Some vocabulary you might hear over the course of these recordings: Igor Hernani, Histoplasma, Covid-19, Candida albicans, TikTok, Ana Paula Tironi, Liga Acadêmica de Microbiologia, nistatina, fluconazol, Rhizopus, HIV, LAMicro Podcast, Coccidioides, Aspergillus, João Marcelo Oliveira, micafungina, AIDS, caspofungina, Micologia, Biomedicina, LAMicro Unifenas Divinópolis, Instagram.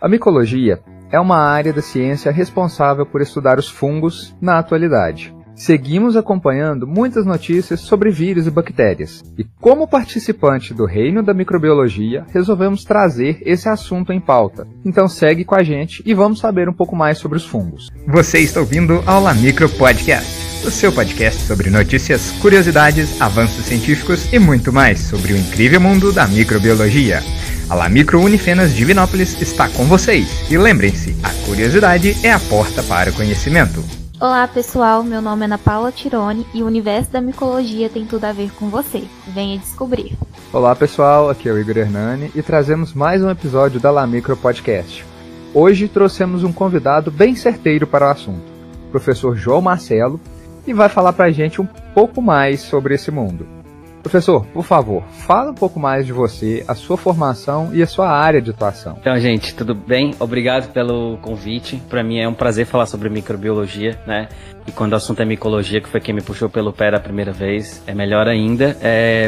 A micologia é uma área da ciência responsável por estudar os fungos na atualidade. Seguimos acompanhando muitas notícias sobre vírus e bactérias. E como participante do reino da microbiologia, resolvemos trazer esse assunto em pauta. Então segue com a gente e vamos saber um pouco mais sobre os fungos. Você está ouvindo ao LAMicro Podcast, o seu podcast sobre notícias, curiosidades, avanços científicos e muito mais sobre o incrível mundo da microbiologia. A LAMicro Unifenas Divinópolis está com vocês. E lembrem-se, a curiosidade é a porta para o conhecimento. Olá pessoal, meu nome é Ana Paula Tironi e o universo da micologia tem tudo a ver com você. Venha descobrir! Olá pessoal, aqui é o Igor Hernani e trazemos mais um episódio da LAMicro Podcast. Hoje trouxemos um convidado bem certeiro para o assunto, o professor João Marcelo, e vai falar para a gente um pouco mais sobre esse mundo. Professor, por favor, fala um pouco mais de você, a sua formação e a sua área de atuação. Então, gente, tudo bem? Obrigado pelo convite. Para mim é um prazer falar sobre microbiologia, né? E quando o assunto é micologia, que foi quem me puxou pelo pé da primeira vez, é melhor ainda.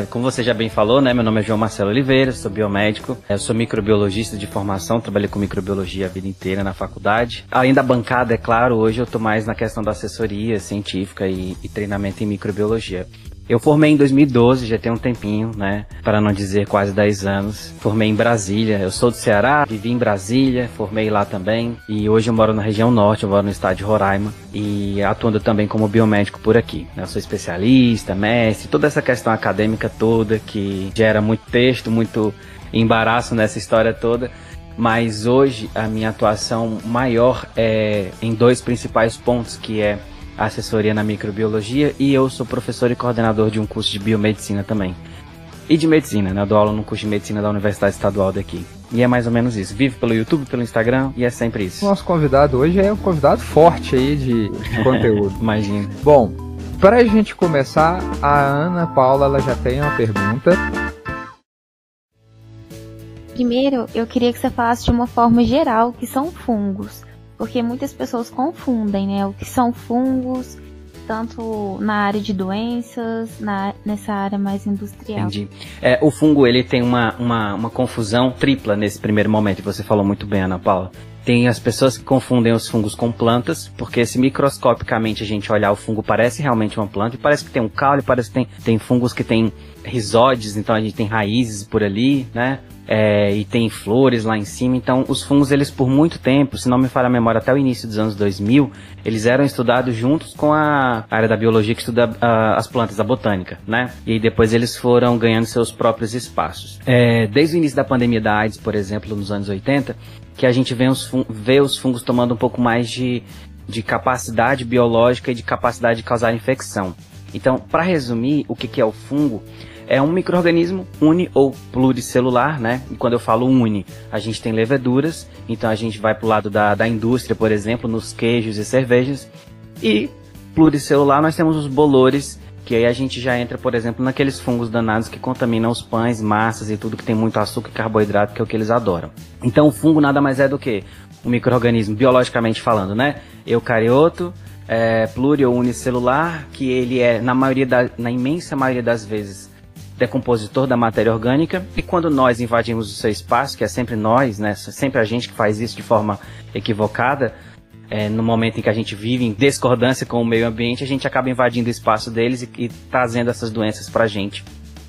Como você já bem falou, né? Meu nome é João Marcelo Oliveira, sou biomédico. Eu sou microbiologista de formação, trabalhei com microbiologia a vida inteira na faculdade. Além da bancada, é claro, hoje eu tô mais na questão da assessoria científica e treinamento em microbiologia. Eu formei em 2012, já tem um tempinho, né? Para não dizer quase 10 anos. Formei em Brasília. Eu sou do Ceará, vivi em Brasília, formei lá também. E hoje eu moro na região norte, eu moro no estado de Roraima. E atuando também como biomédico por aqui. Eu sou especialista, mestre, toda essa questão acadêmica toda que gera muito texto, muito embaraço nessa história toda. Mas hoje a minha atuação maior é em dois principais pontos, que é assessoria na microbiologia, e eu sou professor e coordenador de um curso de biomedicina também. E de medicina, né? Eu dou aula no curso de medicina da Universidade Estadual daqui. E é mais ou menos isso. Vive pelo YouTube, pelo Instagram, e é sempre isso. Nosso convidado hoje é um convidado forte aí de conteúdo. Imagina. Bom, para a gente começar, a Ana Paula ela já tem uma pergunta. Primeiro, eu queria que você falasse de uma forma geral o que são fungos. Porque muitas pessoas confundem, né, o que são fungos, tanto na área de doenças, nessa área mais industrial. Entendi. O fungo, ele tem uma confusão tripla nesse primeiro momento, você falou muito bem, Ana Paula. Tem as pessoas que confundem os fungos com plantas, porque se microscopicamente a gente olhar o fungo, parece realmente uma planta, e parece que tem um caule, parece que tem fungos que tem rizóides, então a gente tem raízes por ali, né? E tem flores lá em cima, então os fungos, eles por muito tempo, se não me falha a memória, até o início dos anos 2000, eles eram estudados juntos com a área da biologia que estuda as plantas, a botânica, né? E depois eles foram ganhando seus próprios espaços. Desde o início da pandemia da AIDS, por exemplo, nos anos 80, que a gente vê os fungos tomando um pouco mais de capacidade biológica e de capacidade de causar infecção. Então, para resumir, o que é o fungo? É um micro-organismo uni ou pluricelular, né? E quando eu falo uni, a gente tem leveduras, então a gente vai pro lado da indústria, por exemplo, nos queijos e cervejas. E pluricelular nós temos os bolores, que aí a gente já entra, por exemplo, naqueles fungos danados que contaminam os pães, massas e tudo que tem muito açúcar e carboidrato, que é o que eles adoram. Então o fungo nada mais é do que um micro-organismo, biologicamente falando, né? Eucarioto, pluri ou unicelular, que ele é, na imensa maioria das vezes, decompositor da matéria orgânica, e quando nós invadimos o seu espaço, que é sempre nós, né, sempre a gente que faz isso de forma equivocada, no momento em que a gente vive em discordância com o meio ambiente, a gente acaba invadindo o espaço deles e trazendo essas doenças pra gente,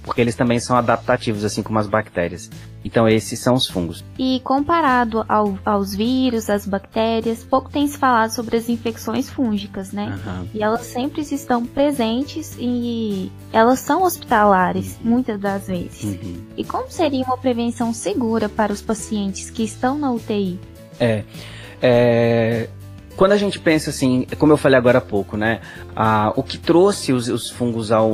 porque eles também são adaptativos, assim como as bactérias. Então esses são os fungos. E comparado aos vírus, às bactérias, pouco tem se falado sobre as infecções fúngicas, né? Uhum. E elas sempre estão presentes e elas são hospitalares, muitas das vezes. Uhum. E como seria uma prevenção segura para os pacientes que estão na UTI? Quando a gente pensa assim, como eu falei agora há pouco, né? O que trouxe os fungos ao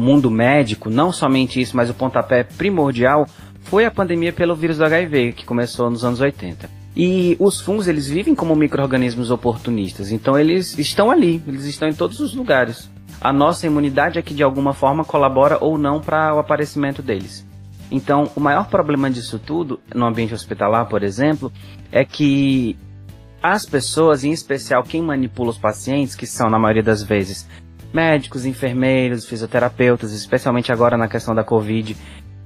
mundo médico, não somente isso, mas o pontapé primordial foi a pandemia pelo vírus do HIV, que começou nos anos 80. E os fungos, eles vivem como micro-organismos oportunistas, então eles estão ali, eles estão em todos os lugares. A nossa imunidade é que de alguma forma colabora ou não para o aparecimento deles. Então, o maior problema disso tudo, no ambiente hospitalar, por exemplo, é que as pessoas, em especial quem manipula os pacientes, que são na maioria das vezes médicos, enfermeiros, fisioterapeutas, especialmente agora na questão da Covid,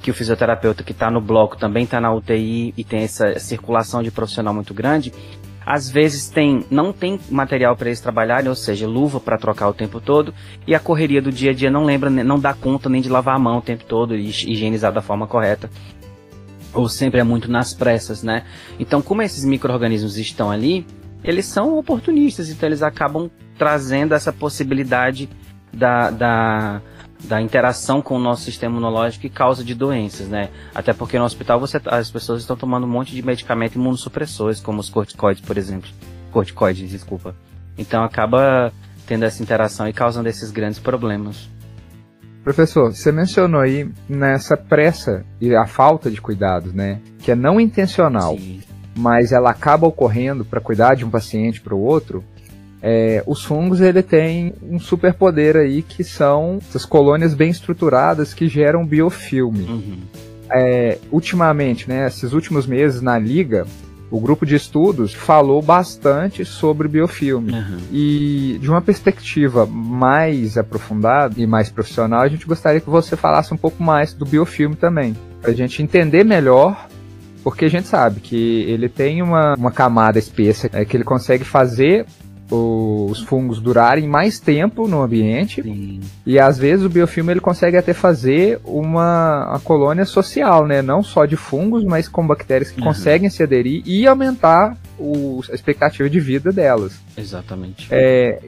que o fisioterapeuta que está no bloco também está na UTI e tem essa circulação de profissional muito grande, às vezes não tem material para eles trabalharem, ou seja, luva para trocar o tempo todo, e a correria do dia a dia não dá conta nem de lavar a mão o tempo todo e higienizar da forma correta, ou sempre é muito nas pressas, né? Então, como esses micro-organismos estão ali, eles são oportunistas, então eles acabam trazendo essa possibilidade da interação com o nosso sistema imunológico e causa de doenças, né? Até porque no hospital as pessoas estão tomando um monte de medicamento imunossupressores, como os corticoides, por exemplo. Então acaba tendo essa interação e causando esses grandes problemas. Professor, você mencionou aí nessa pressa e a falta de cuidado, né? Que é não intencional, sim, mas ela acaba ocorrendo para cuidar de um paciente para o outro. Os fungos, ele tem um superpoder aí, que são essas colônias bem estruturadas que geram biofilme. Uhum. Ultimamente, né, esses últimos meses na Liga, o grupo de estudos falou bastante sobre biofilme. Uhum. E de uma perspectiva mais aprofundada e mais profissional, a gente gostaria que você falasse um pouco mais do biofilme também, para a gente entender melhor. Porque a gente sabe que ele tem uma camada espessa, que ele consegue fazer os fungos durarem mais tempo no ambiente. Sim. E às vezes o biofilme ele consegue até fazer uma colônia social, né? Não só de fungos, mas com bactérias que, uhum, conseguem se aderir e aumentar a expectativa de vida delas. Exatamente.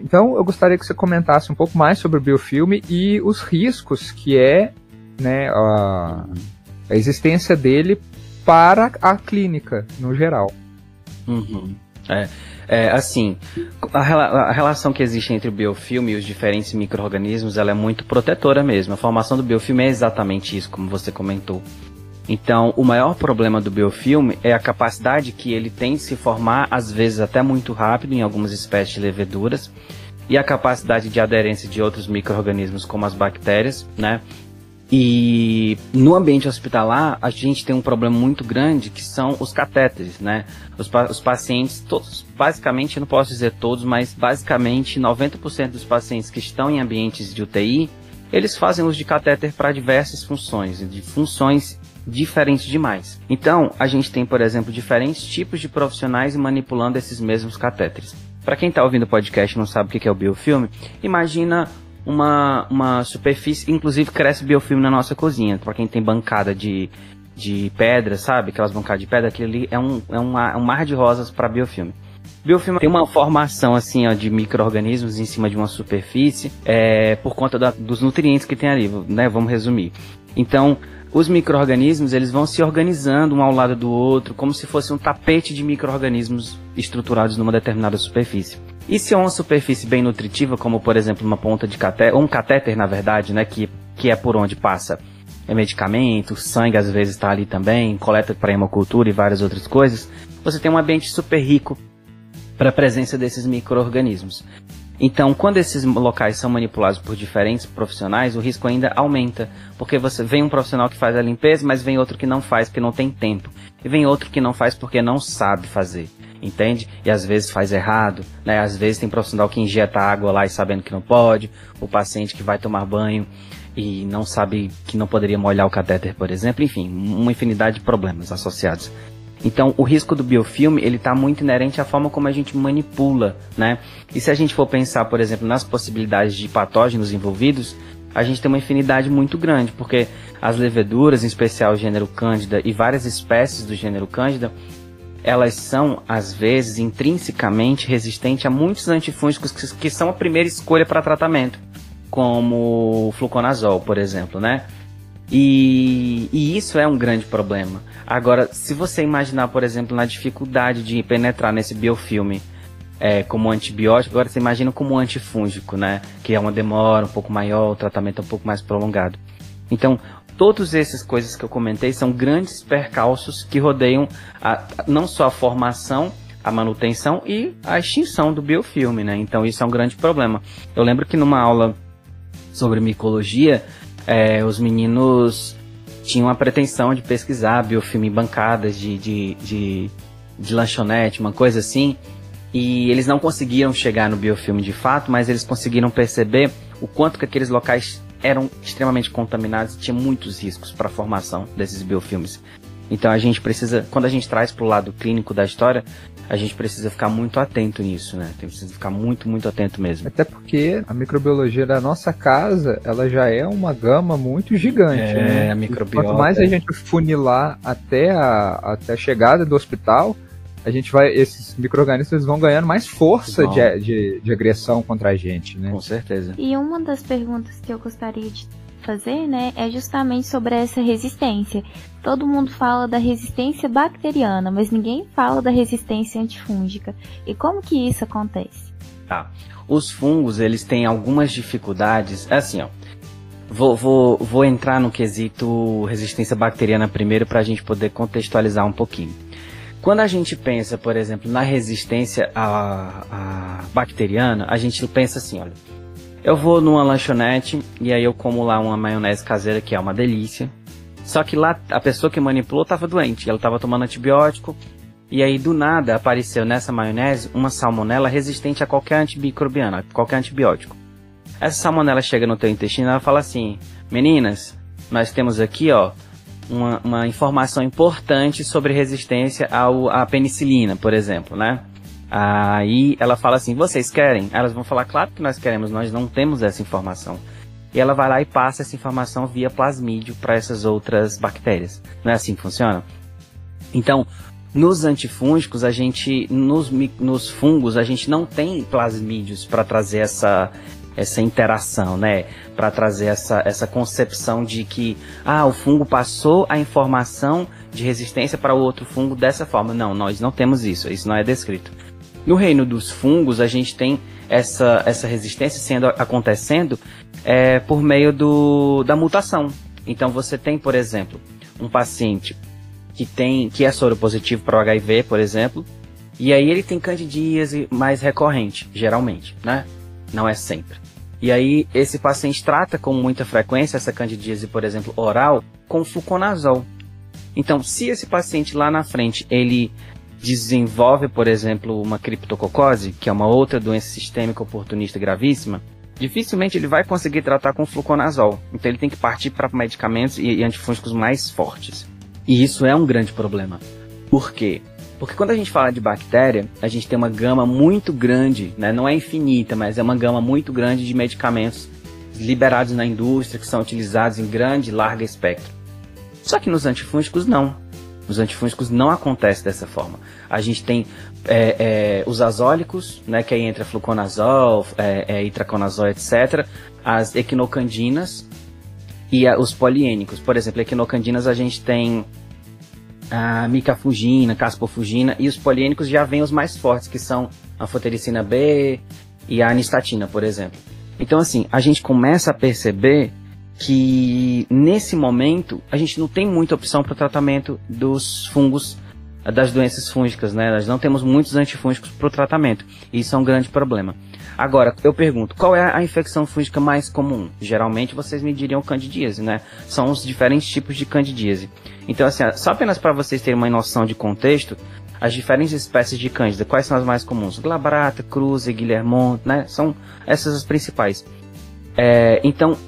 Então eu gostaria que você comentasse um pouco mais sobre o biofilme e os riscos que é, né, a existência dele para a clínica no geral. Uhum. Assim, a relação que existe entre o biofilme e os diferentes micro-organismos, ela é muito protetora mesmo. A formação do biofilme é exatamente isso, como você comentou. Então, o maior problema do biofilme é a capacidade que ele tem de se formar, às vezes até muito rápido, em algumas espécies de leveduras, e a capacidade de aderência de outros micro-organismos, como as bactérias, né? E no ambiente hospitalar, a gente tem um problema muito grande, que são os catéteres, né? Os pacientes, todos, basicamente, eu não posso dizer todos, mas basicamente 90% dos pacientes que estão em ambientes de UTI, eles fazem uso de catéter para diversas funções, de funções diferentes demais. Então, a gente tem, por exemplo, diferentes tipos de profissionais manipulando esses mesmos catéteres. Para quem está ouvindo o podcast e não sabe o que é o biofilme, imagina uma superfície, inclusive cresce biofilme na nossa cozinha, para quem tem bancada de pedra, sabe? Aquelas bancadas de pedra, aquilo ali é um mar de rosas para biofilme. Biofilme tem uma formação assim, ó, de micro-organismos em cima de uma superfície, por conta dos nutrientes que tem ali, né? Vamos resumir. Então, os micro-organismos, eles vão se organizando um ao lado do outro, como se fosse um tapete de micro-organismos estruturados numa determinada superfície. E se é uma superfície bem nutritiva, como por exemplo uma ponta de catéter, ou um catéter na verdade, né, que é por onde passa medicamento, sangue às vezes está ali também, coleta para hemocultura e várias outras coisas, você tem um ambiente super rico para a presença desses micro-organismos. Então, quando esses locais são manipulados por diferentes profissionais, o risco ainda aumenta, porque você vem um profissional que faz a limpeza, mas vem outro que não faz porque não tem tempo, e vem outro que não faz porque não sabe fazer. Entende? E às vezes faz errado, né? Às vezes tem profissional que injeta água lá e sabendo que não pode, o paciente que vai tomar banho e não sabe que não poderia molhar o catéter, por exemplo. Enfim, uma infinidade de problemas associados. Então, o risco do biofilme, ele está muito inerente à forma como a gente manipula, né? E se a gente for pensar, por exemplo, nas possibilidades de patógenos envolvidos, a gente tem uma infinidade muito grande, porque as leveduras, em especial o gênero Candida e várias espécies do gênero Candida, elas são, às vezes, intrinsecamente resistentes a muitos antifúngicos que são a primeira escolha para tratamento, como o fluconazol, por exemplo, né? E isso é um grande problema. Agora, se você imaginar, por exemplo, na dificuldade de penetrar nesse biofilme como antibiótico, agora você imagina como antifúngico, né? Que é uma demora um pouco maior, o tratamento é um pouco mais prolongado. Então, todas essas coisas que eu comentei são grandes percalços que rodeiam não só a formação, a manutenção e a extinção do biofilme, né? Então isso é um grande problema. Eu lembro que numa aula sobre micologia, os meninos tinham a pretensão de pesquisar biofilme em bancadas de lanchonete, uma coisa assim, e eles não conseguiram chegar no biofilme de fato, mas eles conseguiram perceber o quanto que aqueles locais eram extremamente contaminados e tinha muitos riscos para a formação desses biofilmes. Então a gente precisa, quando a gente traz para o lado clínico da história, a gente precisa ficar muito atento nisso, né? Precisa ficar muito, muito atento mesmo. Até porque a microbiologia da nossa casa, ela já é uma gama muito gigante, né? A microbiota. Quanto mais a gente funilar até a chegada do hospital, a gente vai, esses micro-organismos vão ganhando mais força de agressão contra a gente, né? Com certeza. E uma das perguntas que eu gostaria de fazer, né, é justamente sobre essa resistência. Todo mundo fala da resistência bacteriana, mas ninguém fala da resistência antifúngica. E como que isso acontece? Tá. Os fungos, eles têm algumas dificuldades, assim, ó. Vou entrar no quesito resistência bacteriana primeiro para a gente poder contextualizar um pouquinho. Quando a gente pensa, por exemplo, na resistência à bacteriana, a gente pensa assim, olha, eu vou numa lanchonete e aí eu como lá uma maionese caseira que é uma delícia, só que lá a pessoa que manipulou estava doente, ela estava tomando antibiótico e aí do nada apareceu nessa maionese uma salmonela resistente a qualquer antimicrobiano, a qualquer antibiótico. Essa salmonela chega no teu intestino e ela fala assim, meninas, nós temos aqui, ó, uma informação importante sobre resistência à penicilina, por exemplo, né? Aí ela fala assim, vocês querem? Elas vão falar, claro que nós queremos, nós não temos essa informação. E ela vai lá e passa essa informação via plasmídio para essas outras bactérias. Não é assim que funciona? Então, nos antifúngicos, nos fungos, a gente não tem plasmídios para trazer essa interação, né? Para trazer essa concepção de que o fungo passou a informação de resistência para o outro fungo dessa forma. Não, nós não temos isso, isso não é descrito. No reino dos fungos, a gente tem essa resistência acontecendo por meio da mutação. Então você tem, por exemplo, um paciente que é soropositivo para o HIV, por exemplo, e aí ele tem candidíase mais recorrente, geralmente, né? Não é sempre. E aí esse paciente trata com muita frequência essa candidíase, por exemplo, oral, com fluconazol. Então, se esse paciente lá na frente, ele desenvolve, por exemplo, uma criptococose, que é uma outra doença sistêmica oportunista gravíssima, dificilmente ele vai conseguir tratar com fluconazol. Então ele tem que partir para medicamentos e antifúngicos mais fortes. E isso é um grande problema. Por quê? Porque quando a gente fala de bactéria, a gente tem uma gama muito grande, né? Não é infinita, mas é uma gama muito grande de medicamentos liberados na indústria, que são utilizados em grande, larga espectro. Só que nos antifúngicos não. Os antifúngicos não acontece dessa forma. A gente tem os azólicos, né, que aí entra fluconazol, itraconazol, etc. As equinocandinas e os poliênicos. Por exemplo, equinocandinas a gente tem a micafungina, caspofungina, e os poliênicos já vêm os mais fortes, que são a anfotericina B e a nistatina, por exemplo. Então, assim, a gente começa a perceber que nesse momento a gente não tem muita opção para o tratamento dos fungos, das doenças fúngicas, né? Nós não temos muitos antifúngicos para o tratamento. E isso é um grande problema. Agora, eu pergunto, qual é a infecção fúngica mais comum? Geralmente vocês me diriam candidíase, né? São os diferentes tipos de candidíase. Então, assim, só apenas para vocês terem uma noção de contexto, as diferentes espécies de cândida, quais são as mais comuns? Glabrata, cruza, guilhermont, né? São essas as principais. Então,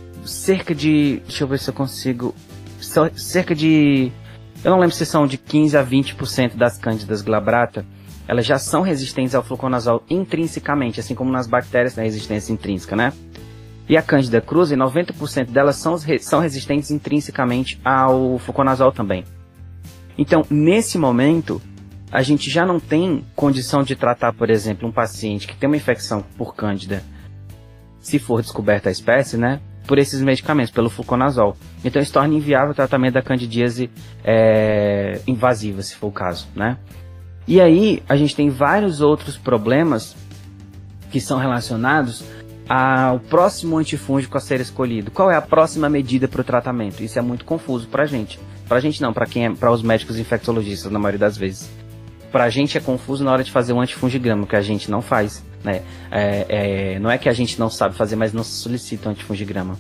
eu não lembro se são de 15 a 20% das cândidas glabrata, elas já são resistentes ao fluconazol intrinsecamente, assim como nas bactérias tem resistência intrínseca, né? E a cândida cruzi, 90% delas são resistentes intrinsecamente ao fluconazol também. Então, nesse momento, a gente já não tem condição de tratar, por exemplo, um paciente que tem uma infecção por cândida, se for descoberta a espécie, né? Por esses medicamentos, pelo fluconazol. Então isso torna inviável o tratamento da candidíase invasiva, se for o caso, né? E aí a gente tem vários outros problemas que são relacionados ao próximo antifúngico a ser escolhido. Qual é a próxima medida para o tratamento? Isso é muito confuso para a gente. Para a gente não, para os médicos infectologistas, na maioria das vezes. Para a gente é confuso na hora de fazer um antifungigrama, que a gente não faz. Né? Não é que a gente não sabe fazer, mas não se solicita um antifungigrama.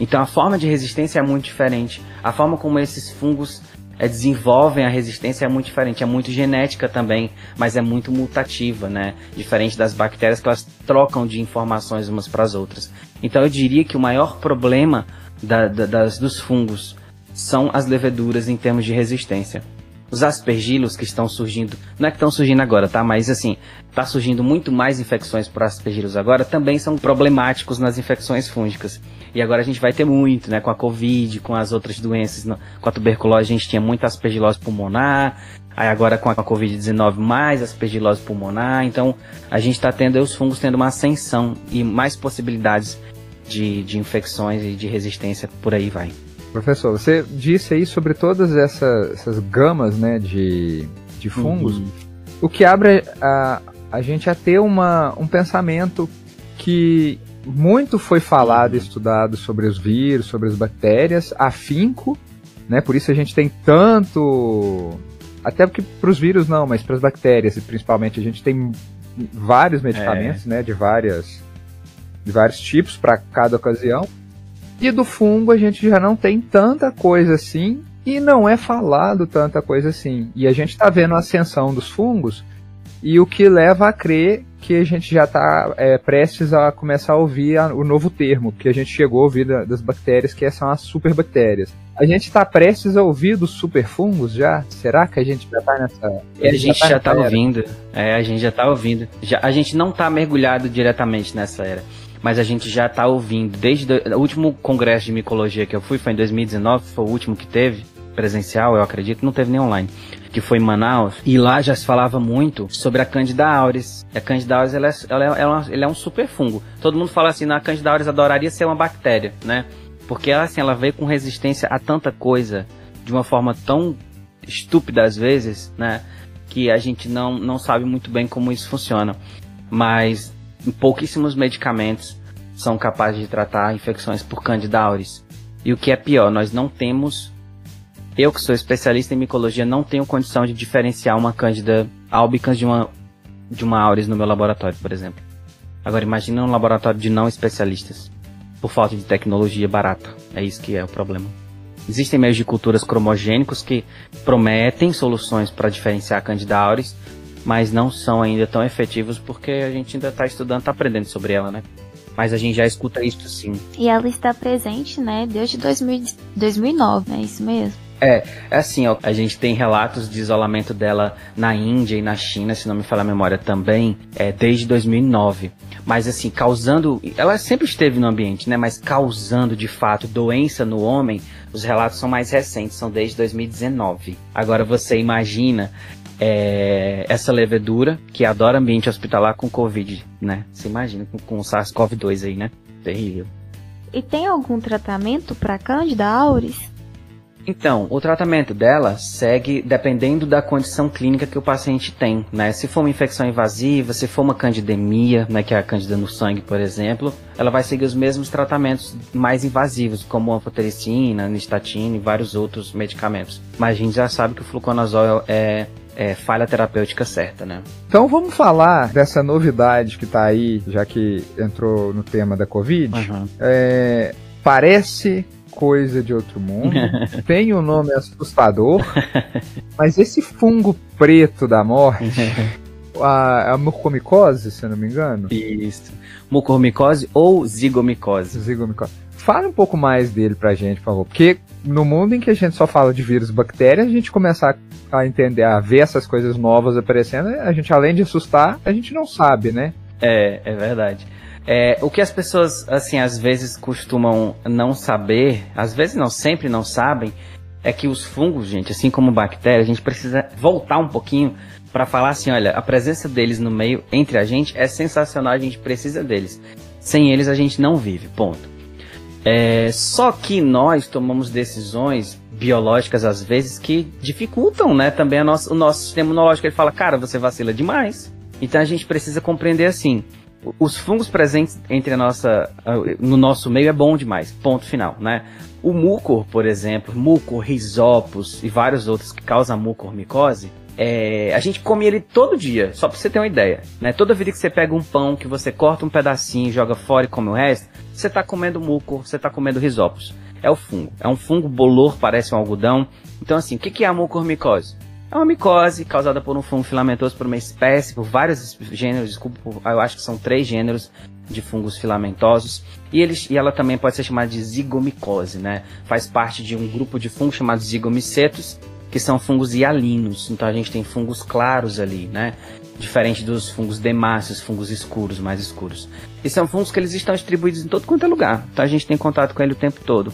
Então a forma de resistência é muito diferente. A forma como esses fungos desenvolvem a resistência é muito diferente, é muito genética também, mas é muito mutativa, né? Diferente das bactérias, que elas trocam de informações umas para as outras. Então eu diria que o maior problema dos fungos são as leveduras em termos de resistência. Os aspergilos que estão surgindo, não é que estão surgindo agora, tá? Mas assim, tá surgindo muito mais infecções por aspergilos agora, também são problemáticos nas infecções fúngicas. E agora a gente vai ter muito, né? Com a Covid, com as outras doenças, com a tuberculose a gente tinha muita aspergilose pulmonar, aí agora com a Covid-19 mais aspergilose pulmonar, então a gente tá tendo os fungos tendo uma ascensão e mais possibilidades de infecções e de resistência, por aí vai. Professor, você disse aí sobre todas essas gamas, né, de fungos, o que abre a gente a ter um pensamento que muito foi falado e estudado sobre os vírus, sobre as bactérias, afinco, né, por isso a gente tem tanto, até porque para os vírus não, mas para as bactérias principalmente, a gente tem vários medicamentos, né, de vários tipos para cada ocasião. E do fungo a gente já não tem tanta coisa assim e não é falado tanta coisa assim. E a gente está vendo a ascensão dos fungos e o que leva a crer que a gente já está prestes a começar a ouvir o novo termo, que a gente chegou a ouvir das bactérias, que são as superbactérias. A gente está prestes a ouvir dos superfungos já? Será que a gente já está nessa... A gente já está ouvindo. A gente não está mergulhado diretamente nessa era, mas a gente já está ouvindo. Desde o último congresso de micologia que eu fui, foi em 2019, foi o último que teve, presencial, eu acredito, não teve nem online, que foi em Manaus, e lá já se falava muito sobre a Candida auris. A Candida auris, ela é um superfungo. Todo mundo fala assim, a Candida auris adoraria ser uma bactéria, né? Porque ela veio com resistência a tanta coisa, de uma forma tão estúpida às vezes, né? Que a gente não sabe muito bem como isso funciona. Mas pouquíssimos medicamentos são capazes de tratar infecções por Candida auris. E o que é pior, nós não temos... Eu, que sou especialista em micologia, não tenho condição de diferenciar uma Candida albicans de uma auris no meu laboratório, por exemplo. Agora, imagina um laboratório de não especialistas, por falta de tecnologia barata. É isso que é o problema. Existem meios de culturas cromogênicos que prometem soluções para diferenciar a Candida auris, mas não são ainda tão efetivos porque a gente ainda está estudando, está aprendendo sobre ela, né? Mas a gente já escuta isso sim. E ela está presente, né, desde 2009, é isso mesmo? É assim, ó, a gente tem relatos de isolamento dela na Índia e na China, se não me falha a memória também, desde 2009. Mas assim, causando... Ela sempre esteve no ambiente, né? Mas causando, de fato, doença no homem, os relatos são mais recentes, são desde 2019. Agora você imagina... essa levedura que adora ambiente hospitalar com Covid, né? Você imagina com o SARS-CoV-2 aí, né? Terrível. E tem algum tratamento para Candida auris? Então, o tratamento dela segue dependendo da condição clínica que o paciente tem, né? Se for uma infecção invasiva, se for uma candidemia, né, que é a candida no sangue, por exemplo, ela vai seguir os mesmos tratamentos mais invasivos, como anfotericina, nistatina e vários outros medicamentos. Mas a gente já sabe que o fluconazol é falha terapêutica certa, né? Então vamos falar dessa novidade que tá aí, já que entrou no tema da Covid. Uhum. Parece coisa de outro mundo, tem um nome assustador, mas esse fungo preto da morte, a mucormicose, se eu não me engano. Isso, mucormicose ou zigomicose. Fala um pouco mais dele pra gente, por favor, porque no mundo em que a gente só fala de vírus e bactérias, a gente começar a entender, a ver essas coisas novas aparecendo, a gente, além de assustar, a gente não sabe, né? É verdade. O que as pessoas, assim, às vezes costumam não saber, às vezes não, sempre não sabem, é que os fungos, gente, assim como bactérias, a gente precisa voltar um pouquinho pra falar assim, olha, a presença deles no meio, entre a gente, é sensacional, a gente precisa deles. Sem eles a gente não vive, ponto. Só que nós tomamos decisões biológicas, às vezes, que dificultam, né, também o nosso sistema imunológico. Ele fala, cara, você vacila demais. Então a gente precisa compreender assim, os fungos presentes entre no nosso meio é bom demais, ponto final, né? O mucor, por exemplo, Rhizopus e vários outros que causam mucormicose, a gente come ele todo dia, só pra você ter uma ideia, né? Toda vida que você pega um pão, que você corta um pedacinho, joga fora e come o resto, você tá comendo mucor, você tá comendo Rhizopus. é o fungo. É um fungo bolor, parece um algodão. Então, assim, o que é a mucormicose? É uma micose causada por um fungo filamentoso, por uma espécie, por vários gêneros, desculpa, eu acho que são 3 gêneros de fungos filamentosos. E ela também pode ser chamada de zigomicose, né? Faz parte de um grupo de fungos chamados zigomicetos, que são fungos hialinos. Então a gente tem fungos claros ali, né? Diferente dos fungos demáceos, fungos escuros, mais escuros. E são fungos que eles estão distribuídos em todo quanto é lugar. Então a gente tem contato com ele o tempo todo.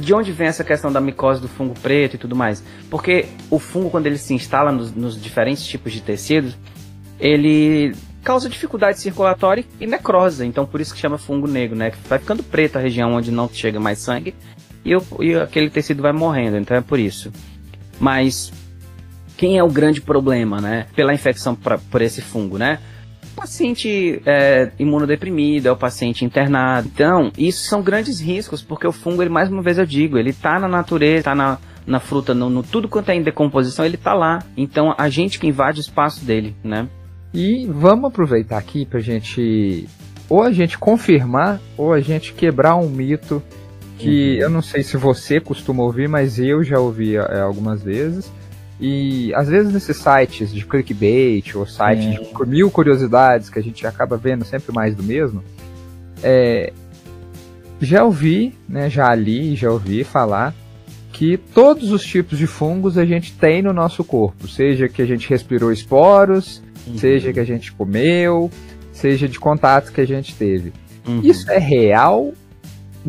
De onde vem essa questão da micose do fungo preto e tudo mais? Porque o fungo, quando ele se instala nos diferentes tipos de tecidos, ele causa dificuldade circulatória e necrosa. Então, por isso que chama fungo negro, né? Vai ficando preto a região onde não chega mais sangue e aquele tecido vai morrendo. Então, é por isso. Mas quem é o grande problema, né? Pela infecção por esse fungo, né? O paciente imunodeprimido, é o paciente internado. Então, isso são grandes riscos, porque o fungo, ele, mais uma vez eu digo, ele está na natureza, está na fruta, no tudo quanto é em decomposição, ele está lá. Então, a gente que invade o espaço dele, né? E vamos aproveitar aqui para a gente confirmar ou a gente quebrar um mito que eu não sei se você costuma ouvir, mas eu já ouvi algumas vezes. E às vezes nesses sites de clickbait ou sites de 1000 curiosidades que a gente acaba vendo sempre mais do mesmo, já ouvi, né, já ouvi falar que todos os tipos de fungos a gente tem no nosso corpo, seja que a gente respirou esporos, seja que a gente comeu, seja de contatos que a gente teve. Isso é real?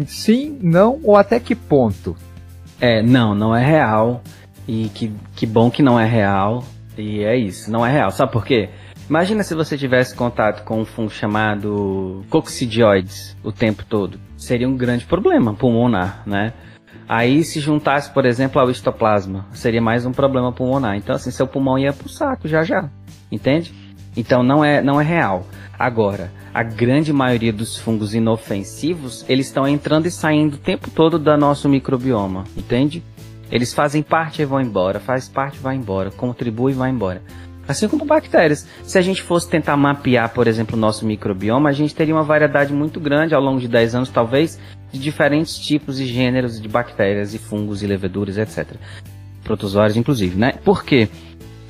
Sim, não, ou até que ponto? Não é real. E que bom que não é real. E é isso, não é real. Sabe por quê? Imagina se você tivesse contato com um fungo chamado Coccidioides o tempo todo. Seria um grande problema pulmonar, né? Aí se juntasse, por exemplo, ao histoplasma, seria mais um problema pulmonar. Então, assim, seu pulmão ia pro saco já. Entende? Então, não é real. Agora, a grande maioria dos fungos inofensivos, eles estão entrando e saindo o tempo todo do nosso microbioma. Entende? Eles fazem parte e vão embora, faz parte e vai embora, contribui e vai embora. Assim como bactérias. Se a gente fosse tentar mapear, por exemplo, o nosso microbioma, a gente teria uma variedade muito grande ao longo de 10 anos, talvez, de diferentes tipos e gêneros de bactérias e fungos e leveduras, etc. Protozoários, inclusive, né? Por quê?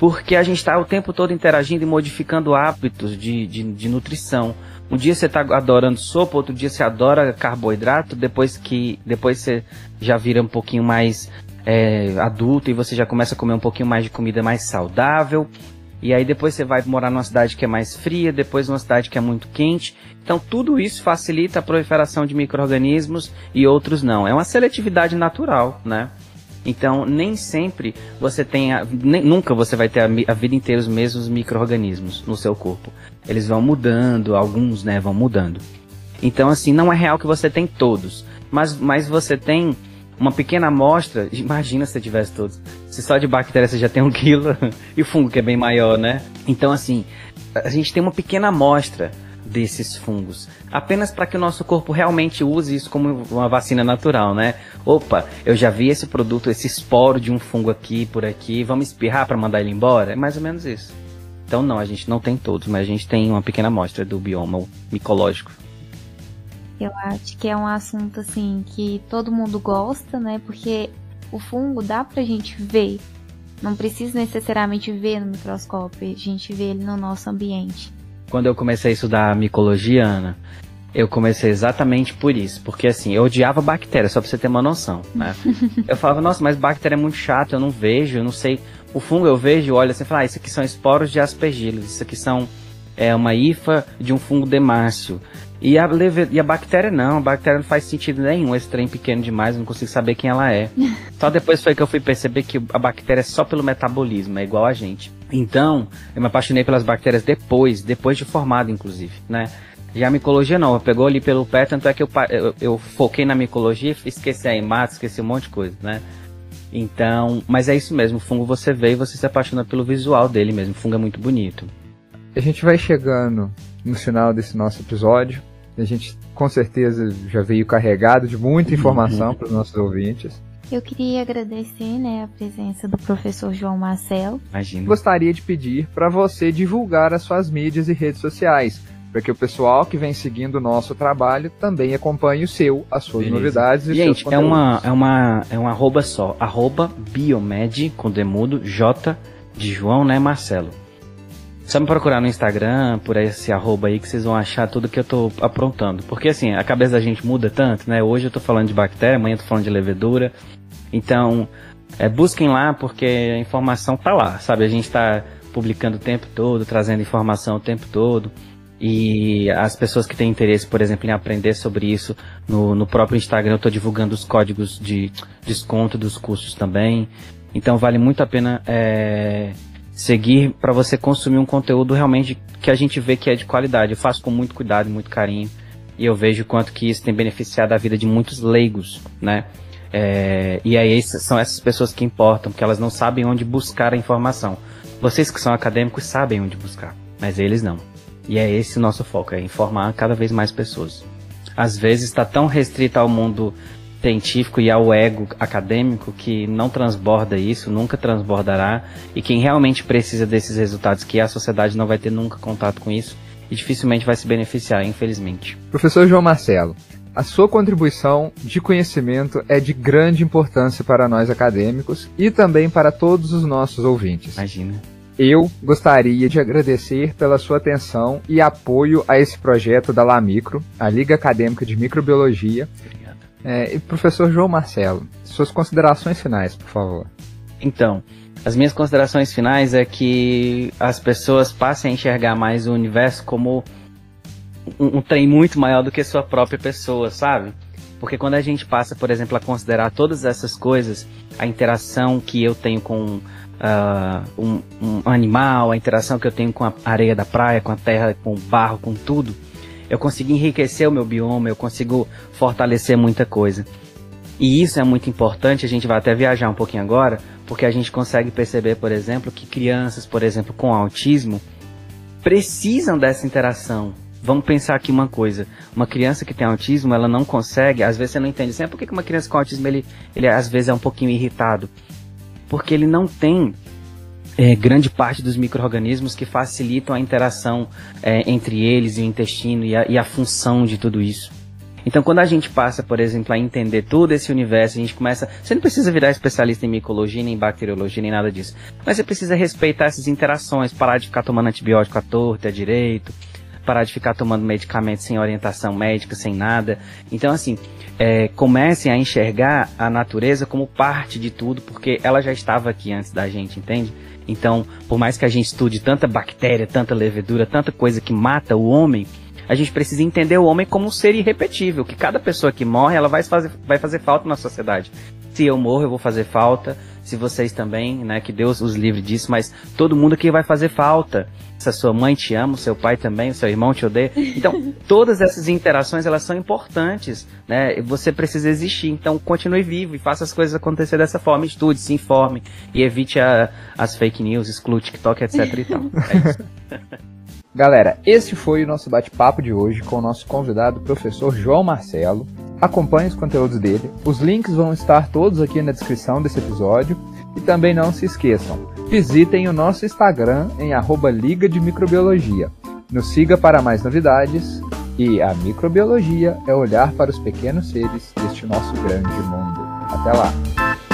Porque a gente está o tempo todo interagindo e modificando hábitos de nutrição. Um dia você está adorando sopa, outro dia você adora carboidrato, depois você já vira um pouquinho mais adulto e você já começa a comer um pouquinho mais de comida mais saudável, e aí depois você vai morar numa cidade que é mais fria, depois numa cidade que é muito quente. Então tudo isso facilita a proliferação de micro-organismos e outros não. É uma seletividade natural, né? Então nem sempre você tem, nunca você vai ter a vida inteira os mesmos micro-organismos no seu corpo. Eles vão mudando, alguns, né, vão mudando. Então, assim, não é real que você tem todos, mas você tem uma pequena amostra. Imagina se você tivesse todos. Se só de bactéria você já tem 1 quilo, e o fungo que é bem maior, né? Então, assim, a gente tem uma pequena amostra desses fungos, apenas para que o nosso corpo realmente use isso como uma vacina natural, né? Opa, eu já vi esse produto, esse esporo de um fungo aqui, por aqui, vamos espirrar para mandar ele embora? É mais ou menos isso. Então, não, a gente não tem todos, mas a gente tem uma pequena amostra do bioma micológico. Eu acho que é um assunto, assim, que todo mundo gosta, né? Porque o fungo dá pra gente ver. Não precisa necessariamente ver no microscópio. A gente vê ele no nosso ambiente. Quando eu comecei a estudar micologia, Ana, eu comecei exatamente por isso. Porque, assim, eu odiava bactéria, só pra você ter uma noção, né? Eu falava, nossa, mas bactéria é muito chata, eu não vejo, eu não sei. O fungo eu vejo, olha assim, fala, isso aqui são esporos de Aspergillus, isso aqui são uma hifa de um fungo demáceo. E a bactéria não, faz sentido nenhum, esse trem pequeno demais, eu não consigo saber quem ela é. Só depois foi que eu fui perceber que a bactéria é só pelo metabolismo, é igual a gente. Então, eu me apaixonei pelas bactérias depois de formado, inclusive, né? Já a micologia não, eu pegou ali pelo pé, tanto é que eu foquei na micologia, esqueci a hemácia, esqueci um monte de coisa, né? Então, mas é isso mesmo, o fungo você vê e você se apaixona pelo visual dele mesmo, o fungo é muito bonito. A gente vai chegando no final desse nosso episódio. A gente, com certeza, já veio carregado de muita informação para os nossos ouvintes. Eu queria agradecer, né, a presença do professor João Marcelo. Imagina. Gostaria de pedir para você divulgar as suas mídias e redes sociais, para que o pessoal que vem seguindo o nosso trabalho também acompanhe o seu, as suas Beleza. Novidades e gente, seus conteúdos. É um arroba só, arroba biomed, com demudo, J de João, né, Marcelo? Só me procurar no Instagram, por esse arroba aí, que vocês vão achar tudo que eu tô aprontando. Porque assim, a cabeça da gente muda tanto, né? Hoje eu tô falando de bactéria, amanhã eu tô falando de levedura. Então, busquem lá, porque a informação tá lá, sabe? A gente tá publicando o tempo todo, trazendo informação o tempo todo. E as pessoas que têm interesse, por exemplo, em aprender sobre isso, no próprio Instagram eu tô divulgando os códigos de desconto dos cursos também. Então, vale muito a pena... seguir para você consumir um conteúdo realmente que a gente vê que é de qualidade. Eu faço com muito cuidado, muito carinho, e eu vejo o quanto que isso tem beneficiado a vida de muitos leigos, né? E aí são essas pessoas que importam, porque elas não sabem onde buscar a informação. Vocês que são acadêmicos sabem onde buscar, mas eles não. E é esse o nosso foco, é informar cada vez mais pessoas. Às vezes está tão restrito ao mundo científico e ao ego acadêmico que não transborda isso, nunca transbordará, e quem realmente precisa desses resultados, que a sociedade não vai ter nunca contato com isso e dificilmente vai se beneficiar, infelizmente. Professor João Marcelo, a sua contribuição de conhecimento é de grande importância para nós acadêmicos e também para todos os nossos ouvintes. Imagina. Eu gostaria de agradecer pela sua atenção e apoio a esse projeto da LAMicro, a Liga Acadêmica de Microbiologia. E professor João Marcelo, suas considerações finais, por favor. Então, as minhas considerações finais é que as pessoas passem a enxergar mais o universo como um trem muito maior do que sua própria pessoa, sabe? Porque quando a gente passa, por exemplo, a considerar todas essas coisas, a interação que eu tenho com um animal, a interação que eu tenho com a areia da praia, com a terra, com o barro, com tudo, eu consigo enriquecer o meu bioma, eu consigo fortalecer muita coisa. E isso é muito importante, a gente vai até viajar um pouquinho agora, porque a gente consegue perceber, por exemplo, que crianças, por exemplo, com autismo, precisam dessa interação. Vamos pensar aqui uma coisa, uma criança que tem autismo, ela não consegue, às vezes você não entende, assim, por que uma criança com autismo, ele às vezes é um pouquinho irritado? Porque ele não tem... grande parte dos micro-organismos que facilitam a interação entre eles e o intestino e a função de tudo isso. Então, quando a gente passa, por exemplo, a entender todo esse universo, a gente começa... Você não precisa virar especialista em micologia, nem em bacteriologia, nem nada disso. Mas você precisa respeitar essas interações, parar de ficar tomando antibiótico à torta e à direito, parar de ficar tomando medicamento sem orientação médica, sem nada. Então, assim, comecem a enxergar a natureza como parte de tudo, porque ela já estava aqui antes da gente, entende? Então, por mais que a gente estude tanta bactéria, tanta levedura, tanta coisa que mata o homem, a gente precisa entender o homem como um ser irrepetível, que cada pessoa que morre, ela vai fazer falta na sociedade. Se eu morro, eu vou fazer falta, se vocês também, né, que Deus os livre disso, mas todo mundo aqui vai fazer falta. Se a sua mãe te ama, o seu pai também, o seu irmão te odeia. Então, todas essas interações, elas são importantes, né? Você precisa existir, então continue vivo e faça as coisas acontecer dessa forma. Estude, se informe e evite as fake news, exclua TikTok, etc. Então, é isso. Galera, esse foi o nosso bate-papo de hoje com o nosso convidado, professor João Marcelo. Acompanhe os conteúdos dele. Os links vão estar todos aqui na descrição desse episódio. E também não se esqueçam, visitem o nosso Instagram em @liga de microbiologia. Nos siga para mais novidades. E a microbiologia é olhar para os pequenos seres deste nosso grande mundo. Até lá!